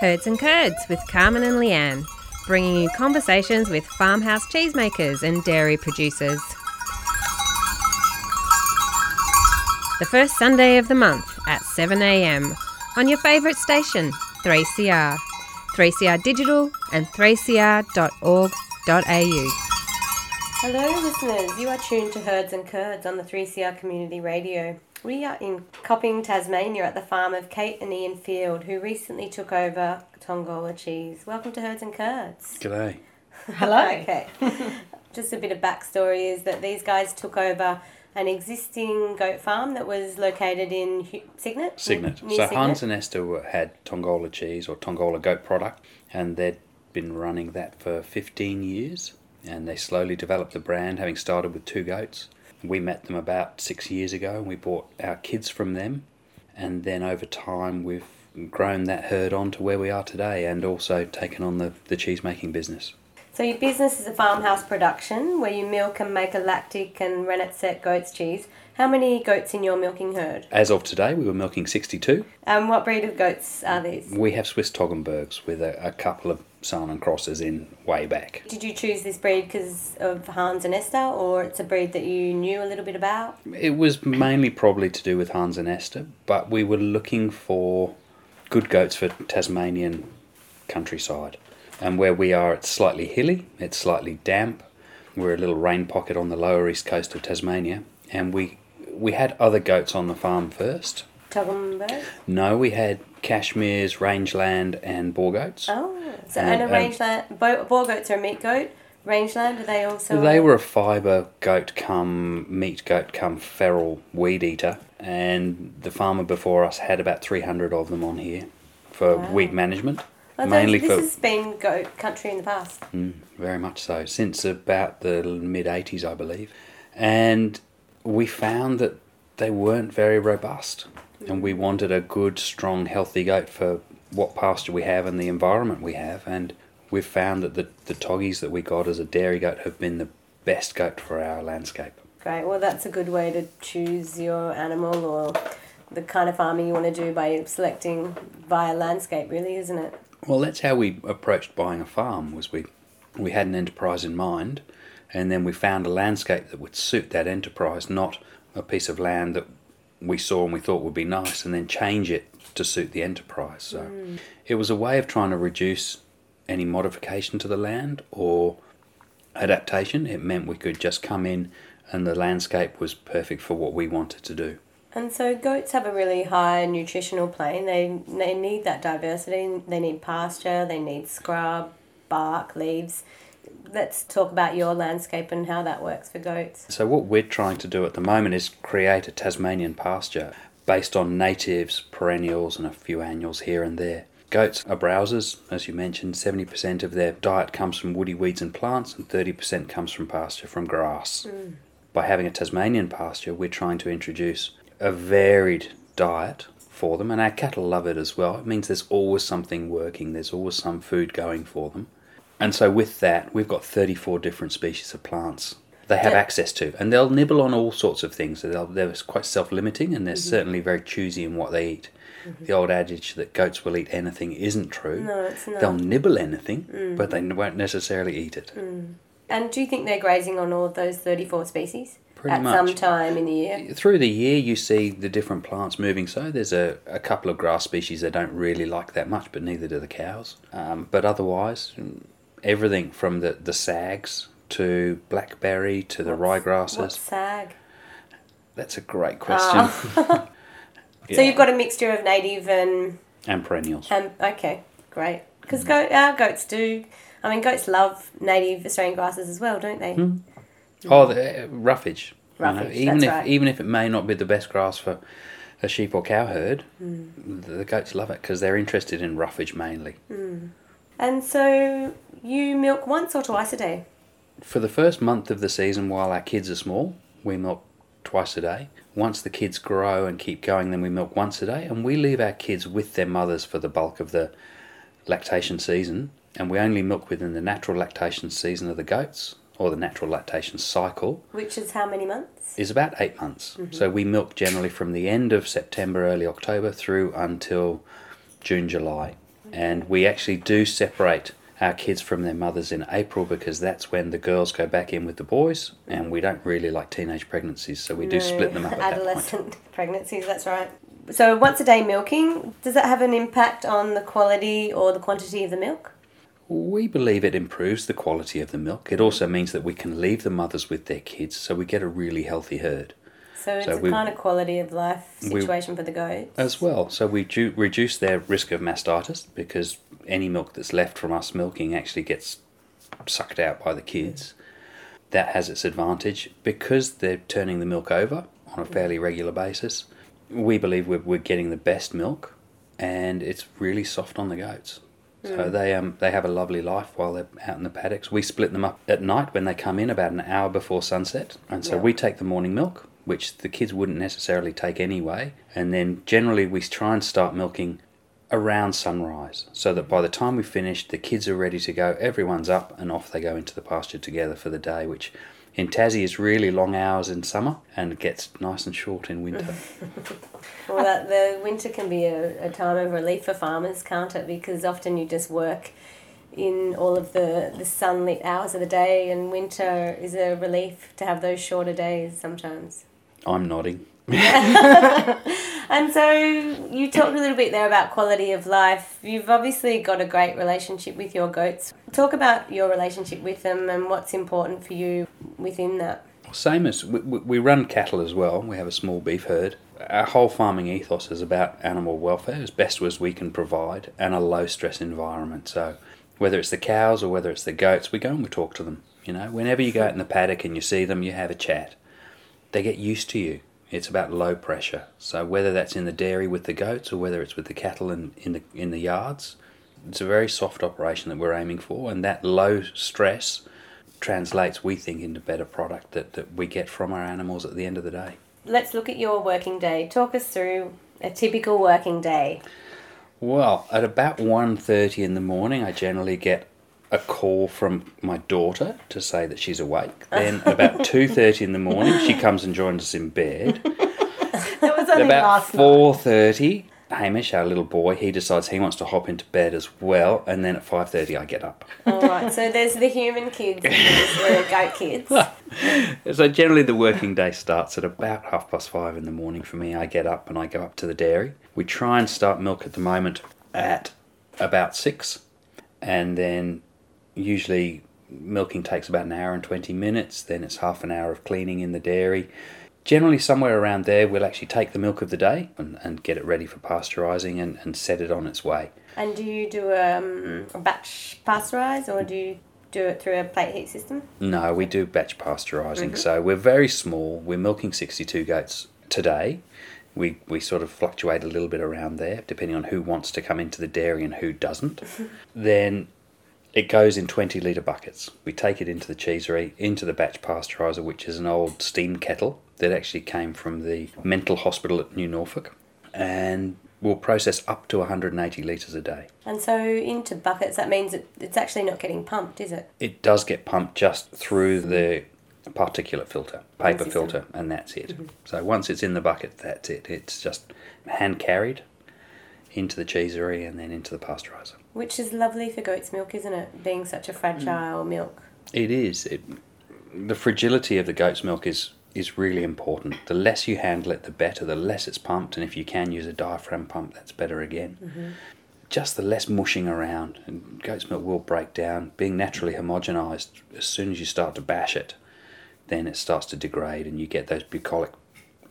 Herds and Curds with Carmen and Leanne, bringing you conversations with farmhouse cheesemakers and dairy producers. The first Sunday of the month at 7 a.m. on your favourite station, 3CR, 3CR Digital and 3cr.org.au. Hello listeners, you are tuned to Herds and Curds on the 3CR Community Radio. We are in Copping, Tasmania at the farm of Kate and Ian Field, who recently took over Tongola cheese. Welcome to Herds and Curds. G'day. Hello. Okay. Just a bit of backstory is that these guys took over an existing goat farm that was located in Cygnet? Cygnet. So Cygnet. Hans and Esther had Tongola cheese or Tongola goat product, and they'd been running that for 15 years. And they slowly developed the brand, having started with 2 goats. We met them about 6 years ago, and we bought our kids from them. And then over time, we've grown that herd on to where we are today and also taken on the cheese-making business. So your business is a farmhouse production where you milk and make a lactic and rennet set goat's cheese. How many goats in your milking herd? As of today, we were milking 62. What breed of goats are these? We have Swiss Toggenbergs with a couple of Salmon crosses in way back. Did you choose this breed because of Hans and Esther, or it's a breed that you knew a little bit about? It was mainly probably to do with Hans and Esther, but we were looking for good goats for Tasmanian countryside. And where we are, it's slightly hilly, it's slightly damp. We're a little rain pocket on the lower east coast of Tasmania, and we had other goats on the farm first. Toggenberg? No, we had Cashmeres, Rangeland and Boar Goats. Oh, so and a Rangeland... Boar Goats are a meat goat. Rangeland, are they also... They were a fibre goat cum, meat goat cum, feral weed eater. And the farmer before us had about 300 of them on here for weed management. Oh, mainly this has been goat country in the past. Very much so, since about the mid-80s, I believe. And we found that they weren't very robust. And we wanted a good, strong, healthy goat for what pasture we have and the environment we have. And we've found that the toggies that we got as a dairy goat have been the best goat for our landscape. Great. Well, that's a good way to choose your animal or the kind of farming you want to do by selecting via landscape, really, isn't it? Well, that's how we approached buying a farm, was we had an enterprise in mind, and then we found a landscape that would suit that enterprise, not a piece of land that we saw and we thought would be nice and then change it to suit the enterprise. So it was a way of trying to reduce any modification to the land or adaptation. It meant we could just come in and the landscape was perfect for what we wanted to do. And so goats have a really high nutritional plane. They need that diversity. They need pasture, they need scrub, bark, leaves. Let's talk about your landscape and how that works for goats. So what we're trying to do at the moment is create a Tasmanian pasture based on natives, perennials and a few annuals here and there. Goats are browsers, as you mentioned. 70% of their diet comes from woody weeds and plants, and 30% comes from pasture, from grass. By having a Tasmanian pasture, we're trying to introduce a varied diet for them, and our cattle love it as well. It means there's always something working, there's always some food going for them. And so with that, we've got 34 different species of plants they have access to. And they'll nibble on all sorts of things. They're quite self-limiting, and they're certainly very choosy in what they eat. The old adage that goats will eat anything isn't true. No, it's not. They'll nibble anything, but they won't necessarily eat it. And do you think they're grazing on all of those 34 species? Pretty much. Some time in the year? Through the year, you see the different plants moving. So there's a couple of grass species they don't really like that much, but neither do the cows. But otherwise... Everything from the sags to blackberry to the ryegrasses. What's sag? That's a great question. Oh. Yeah. So you've got a mixture of native and perennials. Okay, great. Because our goats do. I mean, goats love native Australian grasses as well, don't they? Oh, the roughage. Even if it may not be the best grass for a sheep or cow herd, the goats love it because they're interested in roughage mainly. And so you milk once or twice a day? For the first month of the season, while our kids are small, we milk twice a day. Once the kids grow and keep going, then we milk once a day. And we leave our kids with their mothers for the bulk of the lactation season. And we only milk within the natural lactation season of the goats, or the natural lactation cycle. Which is how many months? Is about 8 months. So we milk generally from the end of September, early October, through until June, July. And we actually do separate our kids from their mothers in April, because that's when the girls go back in with the boys, and we don't really like teenage pregnancies, so we do split them up at adolescent pregnancies, that's right. So once a day milking, does that have an impact on the quality or the quantity of the milk? We believe it improves the quality of the milk. It also means that we can leave the mothers with their kids, so we get a really healthy herd. So it's kind of quality of life situation for the goats. As well. So we reduce their risk of mastitis, because any milk that's left from us milking actually gets sucked out by the kids. That has its advantage. Because they're turning the milk over on a fairly regular basis, we believe we're getting the best milk, and it's really soft on the goats. So they have a lovely life while they're out in the paddocks. We split them up at night when they come in, about an hour before sunset. And so we take the morning milk, which the kids wouldn't necessarily take anyway. And then generally we try and start milking around sunrise, so that by the time we finish, the kids are ready to go, everyone's up, and off they go into the pasture together for the day, which in Tassie is really long hours in summer and gets nice and short in winter. Well, the winter can be a time of relief for farmers, can't it? Because often you just work in all of the sunlit hours of the day, and winter is a relief to have those shorter days sometimes. I'm nodding. And so you talked a little bit there about quality of life. You've obviously got a great relationship with your goats. Talk about your relationship with them and what's important for you within that. Same as we run cattle as well. We have a small beef herd. Our whole farming ethos is about animal welfare as best as we can provide, and a low stress environment. So whether it's the cows or whether it's the goats, we go and we talk to them. You know, whenever you go out in the paddock and you see them, you have a chat. They get used to you. It's about low pressure. So whether that's in the dairy with the goats or whether it's with the cattle in the yards, it's a very soft operation that we're aiming for, and that low stress translates, we think, into better product that we get from our animals at the end of the day. Let's look at your working day. Talk us through a typical working day. Well, at about 1:30 in the morning, I generally get a call from my daughter to say that she's awake. Then about 2:30 in the morning, she comes and joins us in bed. That was only about 4:30, Hamish, our little boy, he decides he wants to hop into bed as well, and then at 5:30 I get up. All right, so there's the human kids and there's the goat kids. So generally the working day starts at about 5:30 in the morning for me. I get up and I go up to the dairy. We try and start milk at the moment at about 6, and then usually milking takes about an hour and 20 minutes, then it's half an hour of cleaning in the dairy. Generally somewhere around there we'll actually take the milk of the day and get it ready for pasteurising and set it on its way. And do you do a batch pasteurise, or do you do it through a plate heat system? No, we do batch pasteurising. So we're very small. We're milking 62 goats today. We sort of fluctuate a little bit around there depending on who wants to come into the dairy and who doesn't. Then it goes in 20-litre buckets. We take it into the cheesery, into the batch pasteuriser, which is an old steam kettle that actually came from the mental hospital at New Norfolk, and we'll process up to 180 litres a day. And so into buckets, that means it's actually not getting pumped, is it? It does get pumped just through the particulate filter, paper filter, and that's it. So once it's in the bucket, that's it. It's just hand-carried into the cheesery and then into the pasteuriser. Which is lovely for goat's milk, isn't it? Being such a fragile milk. It is. The fragility of the goat's milk is really important. The less you handle it, the better. The less it's pumped, and if you can use a diaphragm pump, that's better again. Just the less mushing around. And goat's milk will break down. Being naturally homogenised, as soon as you start to bash it, then it starts to degrade, and you get those bucolic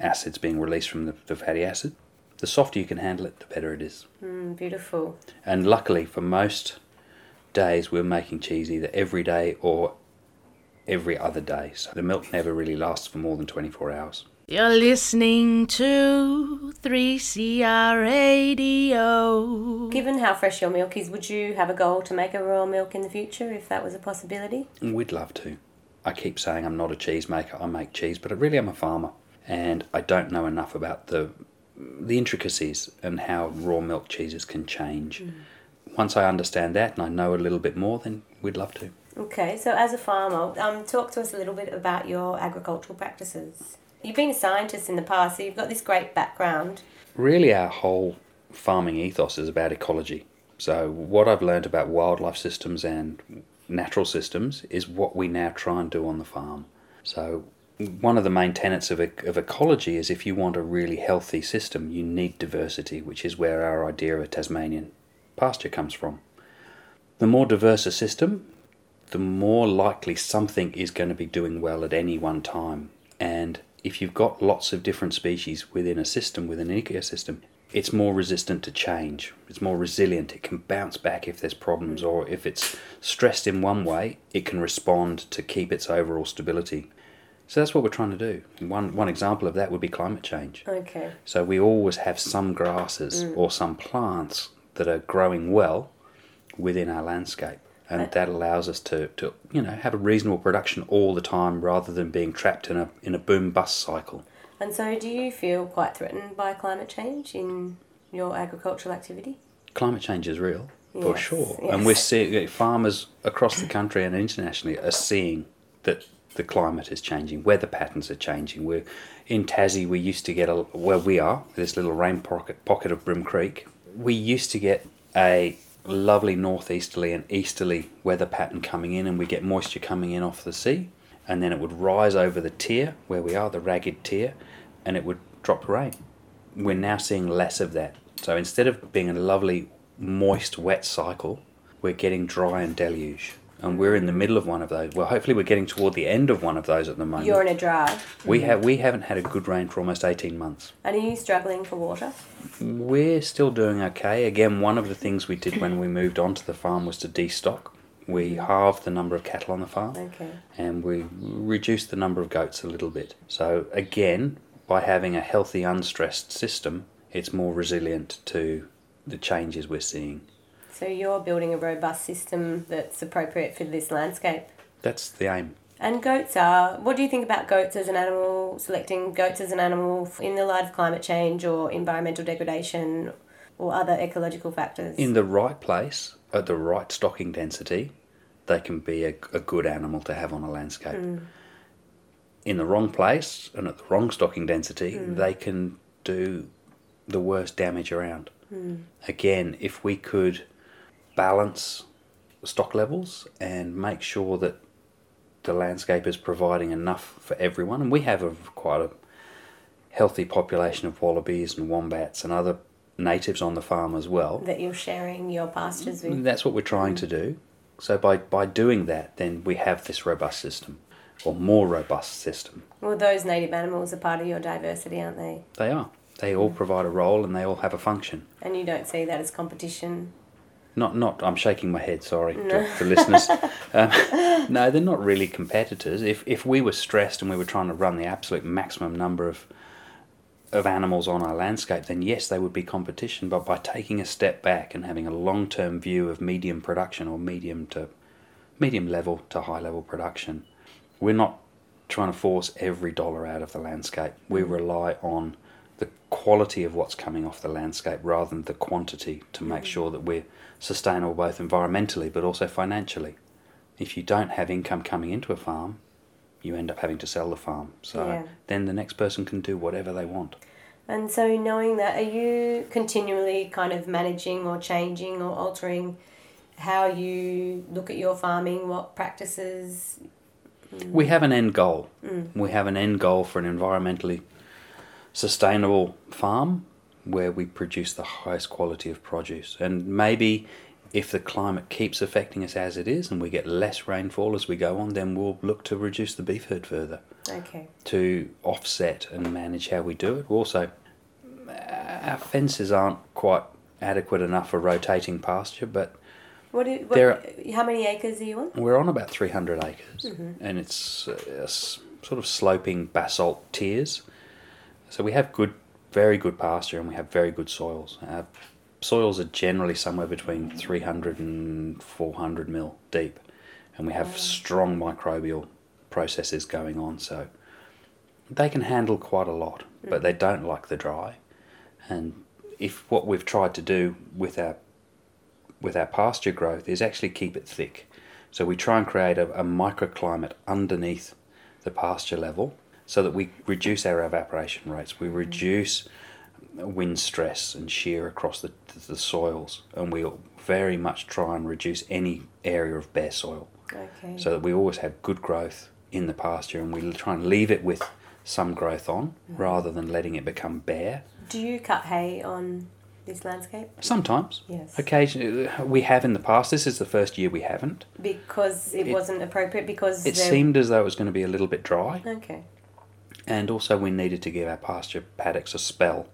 acids being released from the fatty acid. The softer you can handle it, the better it is. Beautiful. And luckily for most days we're making cheese either every day or every other day. So the milk never really lasts for more than 24 hours. You're listening to 3CR Radio. Given how fresh your milk is, would you have a goal to make a raw milk in the future if that was a possibility? We'd love to. I keep saying I'm not a cheese maker, I make cheese, but really I'm a farmer. And I don't know enough about the intricacies and how raw milk cheeses can change. Once I understand that and I know a little bit more, then we'd love to. Okay, so as a farmer, talk to us a little bit about your agricultural practices. You've been a scientist in the past, so you've got this great background. Really, our whole farming ethos is about ecology. So what I've learned about wildlife systems and natural systems is what we now try and do on the farm. So one of the main tenets of ecology is if you want a really healthy system, you need diversity, which is where our idea of Tasmanian pasture comes from. The more diverse a system, the more likely something is going to be doing well at any one time. And if you've got lots of different species within a system, within an ecosystem, it's more resistant to change. It's more resilient. It can bounce back if there's problems, or if it's stressed in one way, it can respond to keep its overall stability. So that's what we're trying to do. One example of that would be climate change. Okay. So we always have some grasses or some plants that are growing well within our landscape. And that allows us to have a reasonable production all the time rather than being trapped in a boom-bust cycle. And so do you feel quite threatened by climate change in your agricultural activity? Climate change is real, for sure. Yes. And we're seeing farmers across the country and internationally are seeing that the climate is changing, weather patterns are changing. We're in Tassie, we used to get, this little rain pocket of Brim Creek, we used to get a lovely northeasterly and easterly weather pattern coming in, and we get moisture coming in off the sea, and then it would rise over the tier where we are, the ragged tier, and it would drop rain. We're now seeing less of that. So instead of being a lovely, moist, wet cycle, we're getting dry and deluge. And we're in the middle of one of those. Well, hopefully we're getting toward the end of one of those at the moment. You're in a drought. We haven't had a good rain for almost 18 months. And are you struggling for water? We're still doing okay. Again, one of the things we did when we moved onto the farm was to destock. We halved the number of cattle on the farm. Okay. And we reduced the number of goats a little bit. So again, by having a healthy, unstressed system, it's more resilient to the changes we're seeing. So you're building a robust system that's appropriate for this landscape. That's the aim. And goats are... What do you think about goats as an animal, selecting goats as an animal in the light of climate change or environmental degradation or other ecological factors? In the right place, at the right stocking density, they can be a good animal to have on a landscape. Mm. In the wrong place and at the wrong stocking density, they can do the worst damage around. Mm. Again, if we could... balance stock levels and make sure that the landscape is providing enough for everyone. And we have quite a healthy population of wallabies and wombats and other natives on the farm as well. That you're sharing your pastures with. That's what we're trying to do. So by doing that, then we have this robust system, or more robust system. Well, those native animals are part of your diversity, aren't they? They are. They all provide a role and they all have a function. And you don't see that as competition? Not. I'm shaking my head, sorry, to listeners. No, they're not really competitors. If we were stressed and we were trying to run the absolute maximum number of animals on our landscape, then yes, they would be competition. But by taking a step back and having a long-term view of medium production or medium level to high-level production, we're not trying to force every dollar out of the landscape. We rely on the quality of what's coming off the landscape rather than the quantity to make sure that we're sustainable both environmentally but also financially. If you don't have income coming into a farm, you end up having to sell the farm. So then the next person can do whatever they want. And so knowing that, are you continually kind of managing or changing or altering how you look at your farming, what practices? We have an end goal. Mm. We have an end goal for an environmentally sustainable farm where we produce the highest quality of produce. And maybe if the climate keeps affecting us as it is and we get less rainfall as we go on, then we'll look to reduce the beef herd further. Okay. To offset and manage how we do it. Also, our fences aren't quite adequate enough for rotating pasture, but... how many acres are you on? We're on about 300 acres. Mm-hmm. And it's sort of sloping basalt tiers. So we have very good pasture, and we have very good soils. Our soils are generally somewhere between 300 and 400 mil deep, and we have strong microbial processes going on. So they can handle quite a lot, but they don't like the dry. And if what we've tried to do with our pasture growth is actually keep it thick. So we try and create a microclimate underneath the pasture level, so that we reduce our evaporation rates, we reduce wind stress and shear across the soils, and we'll very much try and reduce any area of bare soil. Okay. So that we always have good growth in the pasture, and we try and leave it with some growth on, rather than letting it become bare. Do you cut hay on this landscape? Sometimes. Yes. Occasionally. We have in the past. This is the first year we haven't. Because it wasn't appropriate? Because it seemed as though it was going to be a little bit dry. Okay. And also we needed to give our pasture paddocks a spell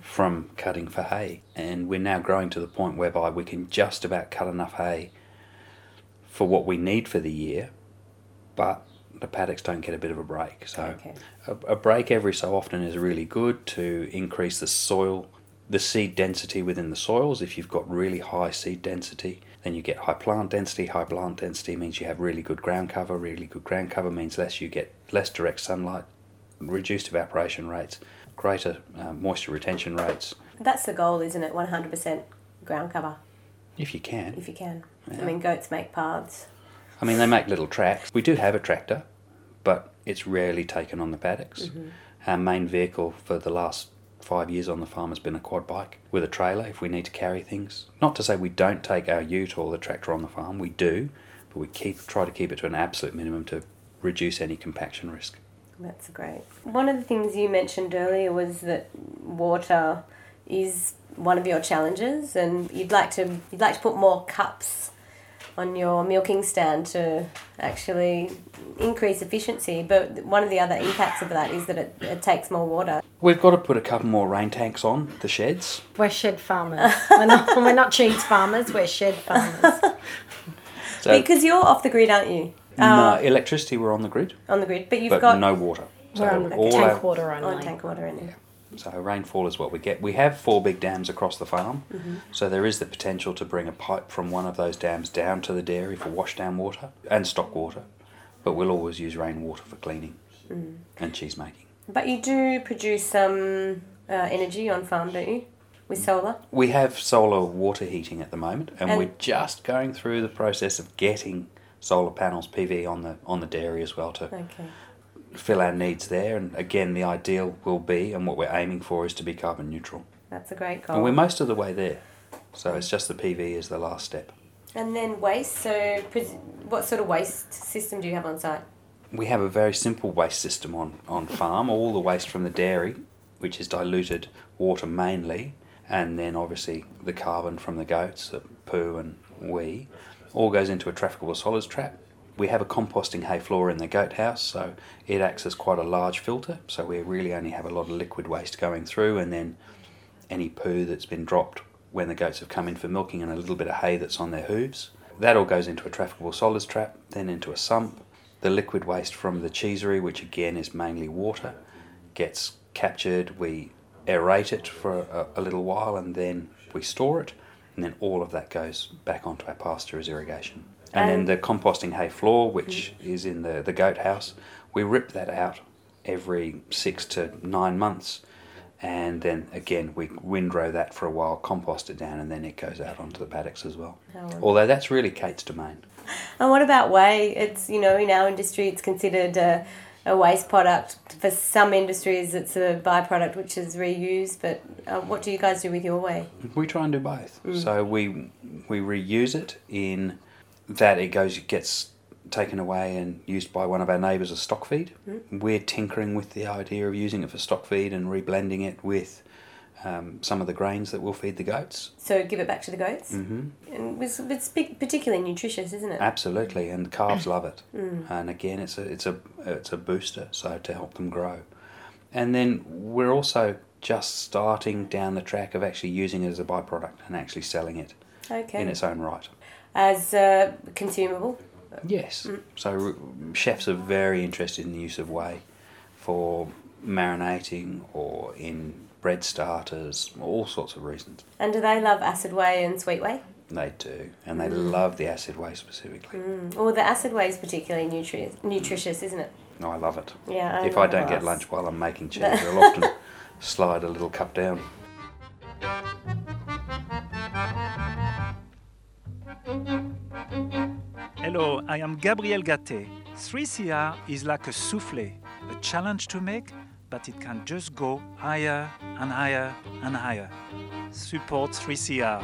from cutting for hay. And we're now growing to the point whereby we can just about cut enough hay for what we need for the year, but the paddocks don't get a bit of a break. So a break every so often is really good to increase the soil, the seed density within the soils. If you've got really high seed density, then you get high plant density. High plant density means you have really good ground cover. Really good ground cover means you get less direct sunlight, reduced evaporation rates, greater moisture retention rates. That's the goal, isn't it? 100% ground cover. If you can. If you can. Yeah. I mean, goats make paths. I mean, they make little tracks. We do have a tractor, but it's rarely taken on the paddocks. Mm-hmm. Our main vehicle for the last 5 years on the farm has been a quad bike with a trailer if we need to carry things. Not to say we don't take our ute or the tractor on the farm. We do, but we try to keep it to an absolute minimum to reduce any compaction risk. That's great. One of the things you mentioned earlier was that water is one of your challenges, and you'd like to put more cups on your milking stand to actually increase efficiency. But one of the other impacts of that is that it takes more water. We've got to put a couple more rain tanks on the sheds. We're shed farmers. We're not cheese farmers. We're shed farmers. So, because you're off the grid, aren't you? No, electricity. We're on the grid. On the grid, but got no water. So we're on tank water only. On tank water only. Yeah. So rainfall is what we get. We have 4 big dams across the farm, so there is the potential to bring a pipe from one of those dams down to the dairy for wash down water and stock water, but we'll always use rainwater for cleaning and cheese making. But you do produce some energy on farm, don't you, with solar? We have solar water heating at the moment, and we're just going through the process of getting solar panels, PV, on the dairy as well to... Okay. Fill our needs there, and again the ideal will be, and what we're aiming for, is to be carbon neutral. That's a great goal. And we're most of the way there, so it's just the PV is the last step. And then waste, so what sort of waste system do you have on site? We have a very simple waste system on farm. All the waste from the dairy, which is diluted water mainly, and then obviously the carbon from the goats, the poo and wee, all goes into a trafficable solids trap. We have a composting hay floor in the goat house, so it acts as quite a large filter, so we really only have a lot of liquid waste going through, and then any poo that's been dropped when the goats have come in for milking and a little bit of hay that's on their hooves. That all goes into a trafficable solids trap, then into a sump. The liquid waste from the cheesery, which again is mainly water, gets captured. We aerate it for a little while, and then we store it, and then all of that goes back onto our pasture as irrigation. And then the composting hay floor, which is in the goat house, we rip that out every 6 to 9 months. And then, again, we windrow that for a while, compost it down, and then it goes out onto the paddocks as well. Although that's really Kate's domain. And what about whey? It's, in our industry, it's considered a waste product. For some industries, it's a byproduct which is reused. But what do you guys do with your whey? We try and do both. So we reuse it in... that it gets taken away and used by one of our neighbours as stock feed. We're tinkering with the idea of using it for stock feed and reblending it with some of the grains that will feed the goats. So give it back to the goats? Mm-hmm. And it's particularly nutritious, isn't it? Absolutely, and the calves love it. And again, it's a booster, so to help them grow. And then we're also just starting down the track of actually using it as a byproduct and actually selling it in its own right. As consumable? Yes. So chefs are very interested in the use of whey for marinating or in bread starters, all sorts of reasons. And do they love acid whey and sweet whey? They do, and they love the acid whey specifically. Well, the acid whey is particularly nutritious, isn't it? No, I love it. Yeah. If I don't get lunch while I'm making cheese, I'll often slide a little cup down. Hello, I am Gabriel Gatte. 3CR is like a souffle, a challenge to make, but it can just go higher and higher and higher. Support 3CR.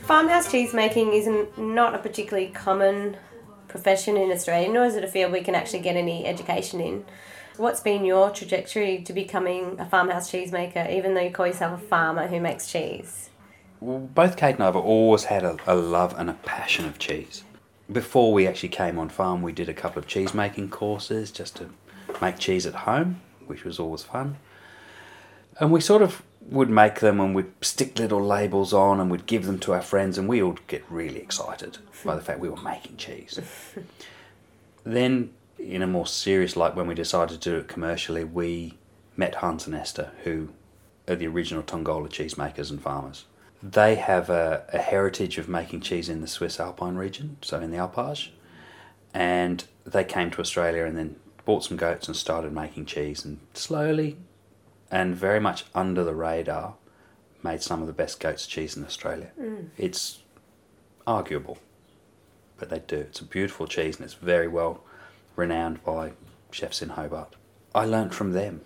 Farmhouse cheese making is not a particularly common profession in Australia, nor is it a field we can actually get any education in. What's been your trajectory to becoming a farmhouse cheesemaker, even though you call yourself a farmer who makes cheese? Well, both Kate and I have always had a love and a passion of cheese. Before we actually came on farm, we did a couple of cheese making courses just to make cheese at home, which was always fun. And we sort of would make them and we'd stick little labels on and we'd give them to our friends and we all get really excited by the fact we were making cheese. Then, in a more serious light, when we decided to do it commercially, we met Hans and Esther, who are the original Tongola cheesemakers and farmers. They have a heritage of making cheese in the Swiss Alpine region, so in the Alpage, and they came to Australia and then bought some goats and started making cheese, and slowly and very much under the radar, made some of the best goat's cheese in Australia. Mm. It's arguable, but they do. It's a beautiful cheese and it's very well renowned by chefs in Hobart. I learnt from them,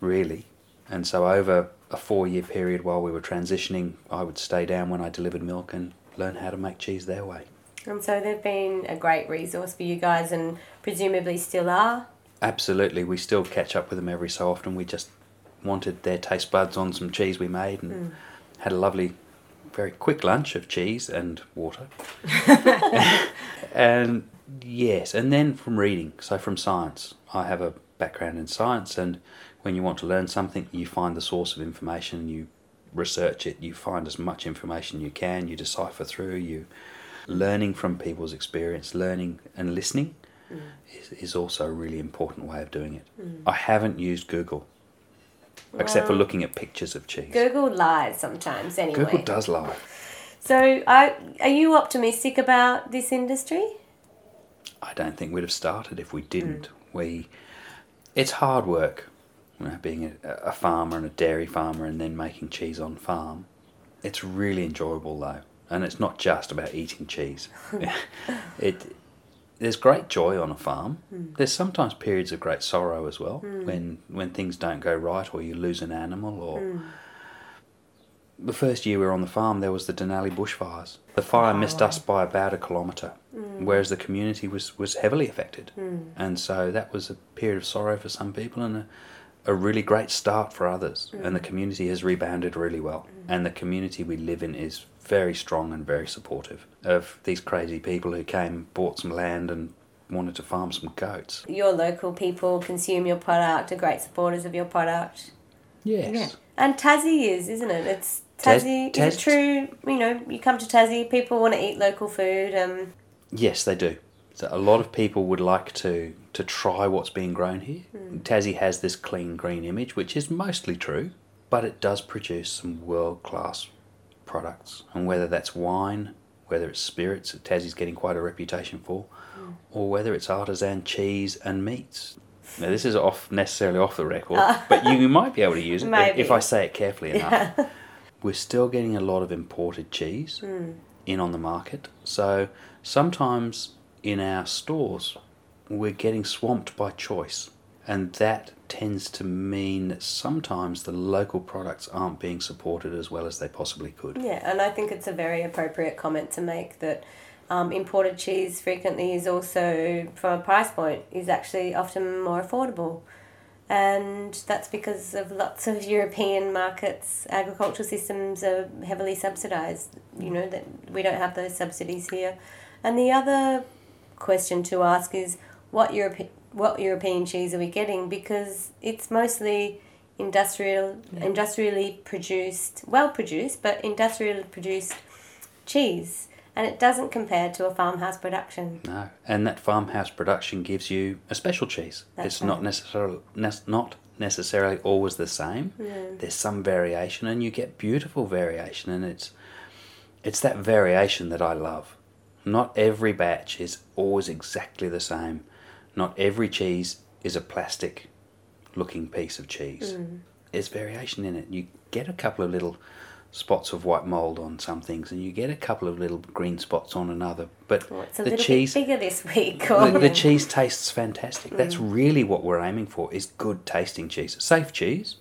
really. And so over a 4-year period while we were transitioning, I would stay down when I delivered milk and learn how to make cheese their way. And so they've been a great resource for you guys and presumably still are? Absolutely. We still catch up with them every so often. We just wanted their taste buds on some cheese we made and had a lovely, very quick lunch of cheese and water. And yes, and then from reading, so from science. I have a background in science, and when you want to learn something, you find the source of information, you research it, you find as much information you can, you decipher through, you learning from people's experience, learning and listening is also a really important way of doing it. I haven't used Google. Except for looking at pictures of cheese. Google lies sometimes, anyway. Google does lie. So, are you optimistic about this industry? I don't think we'd have started if we didn't. It's hard work, you know, being a farmer and a dairy farmer and then making cheese on farm. It's really enjoyable, though. And it's not just about eating cheese. There's great joy on a farm. There's sometimes periods of great sorrow as well, when things don't go right or you lose an animal. Or the first year we were on the farm, there was the Denali bushfires. The fire missed us by about 1 kilometre, whereas the community was heavily affected. And so that was a period of sorrow for some people and a really great start for others. And the community has rebounded really well. And the community we live in is very strong and very supportive of these crazy people who came, bought some land and wanted to farm some goats. Your local people consume your product, are great supporters of your product. Yes. Yeah. And Tassie is, isn't it? It's Tassie. Is it true? You know, you come to Tassie, people want to eat local food. Yes, they do. So a lot of people would like to try what's being grown here. Tassie has this clean, green image, which is mostly true, but it does produce some world-class products, and whether that's wine, whether it's spirits, Tassie's getting quite a reputation for, or whether it's artisan cheese and meats. Now, this is necessarily off the record, but you might be able to use it if I say it carefully enough. Yeah. We're still getting a lot of imported cheese in on the market, so sometimes in our stores we're getting swamped by choice, and that tends to mean that sometimes the local products aren't being supported as well as they possibly could. Yeah, and I think it's a very appropriate comment to make that imported cheese frequently is also, from a price point, is actually often more affordable. And that's because of lots of European markets, agricultural systems are heavily subsidised. You know, that we don't have those subsidies here. And the other question to ask is what European cheese are we getting? Because it's mostly industrially produced cheese, and it doesn't compare to a farmhouse production. No, and that farmhouse production gives you a special cheese. It's right. not necessarily always the same. No. There's some variation, and you get beautiful variation, and it's that variation that I love. Not every batch is always exactly the same. Not every cheese is a plastic-looking piece of cheese. There's variation in it. You get a couple of little spots of white mould on some things, and you get a couple of little green spots on another. But it's a little cheese, bit bigger this week. The cheese tastes fantastic. Mm. That's really what we're aiming for, is good tasting cheese. Safe cheese,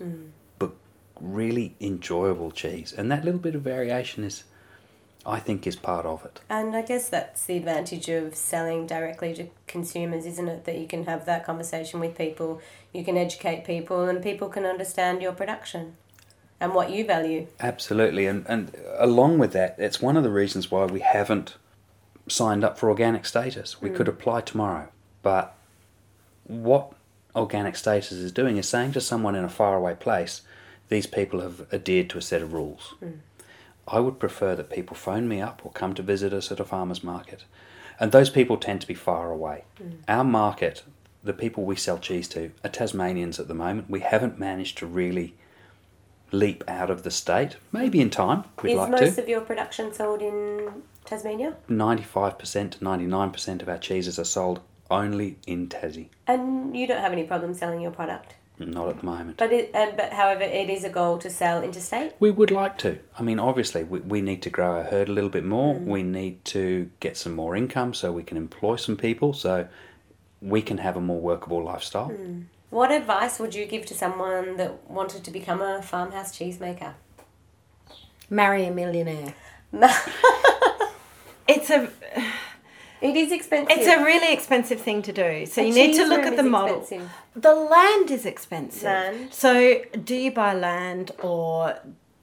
but really enjoyable cheese. And that little bit of variation is, I think, is part of it. And I guess that's the advantage of selling directly to consumers, isn't it? That you can have that conversation with people, you can educate people, and people can understand your production and what you value. Absolutely. And along with that, it's one of the reasons why we haven't signed up for organic status. We could apply tomorrow. But what organic status is doing is saying to someone in a faraway place, these people have adhered to a set of rules. I would prefer that people phone me up or come to visit us at a farmer's market. And those people tend to be far away. Our market, the people we sell cheese to, are Tasmanians at the moment. We haven't managed to really leap out of the state. Maybe in time, we'd like to. Is most of your production sold in Tasmania? 95% to 99% of our cheeses are sold only in Tassie. And you don't have any problem selling your product? Not at the moment. But however, it is a goal to sell interstate? We would like to. I mean, obviously, we need to grow our herd a little bit more. We need to get some more income so we can employ some people, so we can have a more workable lifestyle. What advice would you give to someone that wanted to become a farmhouse cheesemaker? Marry a millionaire. It is expensive. It's a really expensive thing to do. So you need to look at the model. The land is expensive. So do you buy land or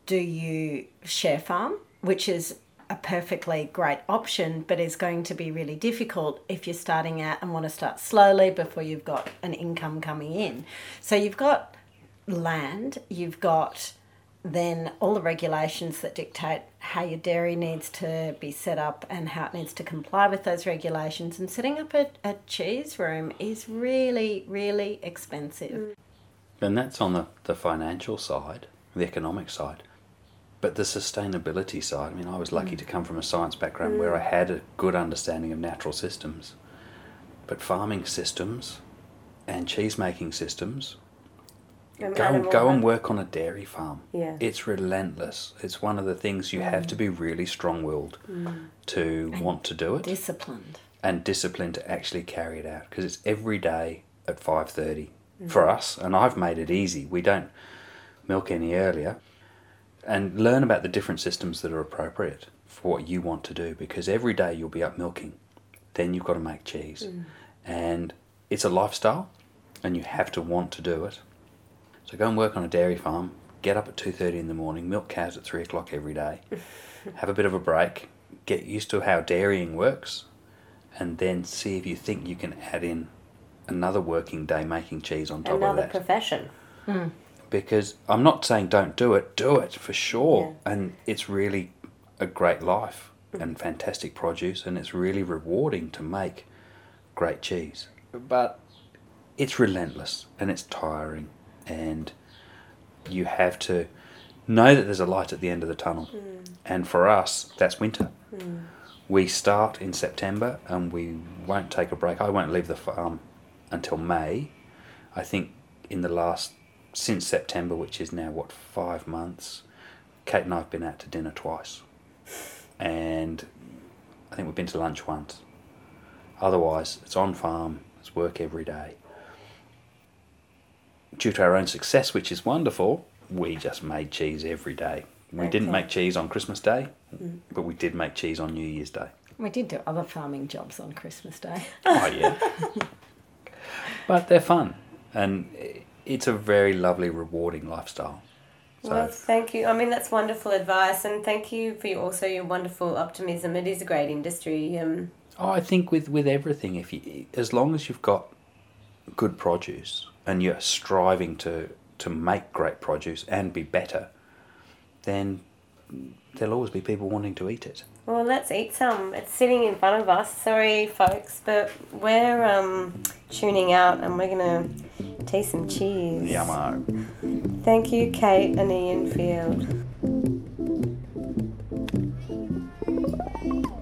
do you share farm, which is a perfectly great option, but is going to be really difficult if you're starting out and want to start slowly before you've got an income coming in. So you've got land, you've got then all the regulations that dictate how your dairy needs to be set up and how it needs to comply with those regulations. And setting up a cheese room is really, really expensive. And that's on the financial side, the economic side. But the sustainability side, I mean, I was lucky to come from a science background where I had a good understanding of natural systems. But farming systems and cheese-making systems, go and work on a dairy farm. Yeah. It's relentless. It's one of the things you have to be really strong-willed to want to do it. Disciplined. And disciplined to actually carry it out, because it's every day at 5:30 for us. And I've made it easy. We don't milk any earlier. And learn about the different systems that are appropriate for what you want to do, because every day you'll be up milking. Then you've got to make cheese. And it's a lifestyle and you have to want to do it. So go and work on a dairy farm, get up at 2:30 in the morning, milk cows at 3 o'clock every day, have a bit of a break, get used to how dairying works, and then see if you think you can add in another working day making cheese on top of that. Another profession. Because I'm not saying don't do it for sure. Yeah. And it's really a great life and fantastic produce, and it's really rewarding to make great cheese. But it's relentless and it's tiring, and you have to know that there's a light at the end of the tunnel. And for us, that's winter. We start in September and we won't take a break. I won't leave the farm until May. I think since September, which is now, 5 months, Kate and I have been out to dinner twice. And I think we've been to lunch once. Otherwise, it's on farm, it's work every day. Due to our own success, which is wonderful, we just made cheese every day. We didn't make cheese on Christmas Day, but we did make cheese on New Year's Day. We did do other farming jobs on Christmas Day. Oh, yeah. But they're fun. And it's a very lovely, rewarding lifestyle. So. Well, thank you. I mean, that's wonderful advice, and thank you for your wonderful optimism. It is a great industry. I think with everything, as long as you've got good produce and you're striving to make great produce and be better, then there'll always be people wanting to eat it. Well, let's eat some. It's sitting in front of us. Sorry, folks, but we're tuning out and we're going to taste some cheese. Yummo. Thank you, Kate and Ian Field.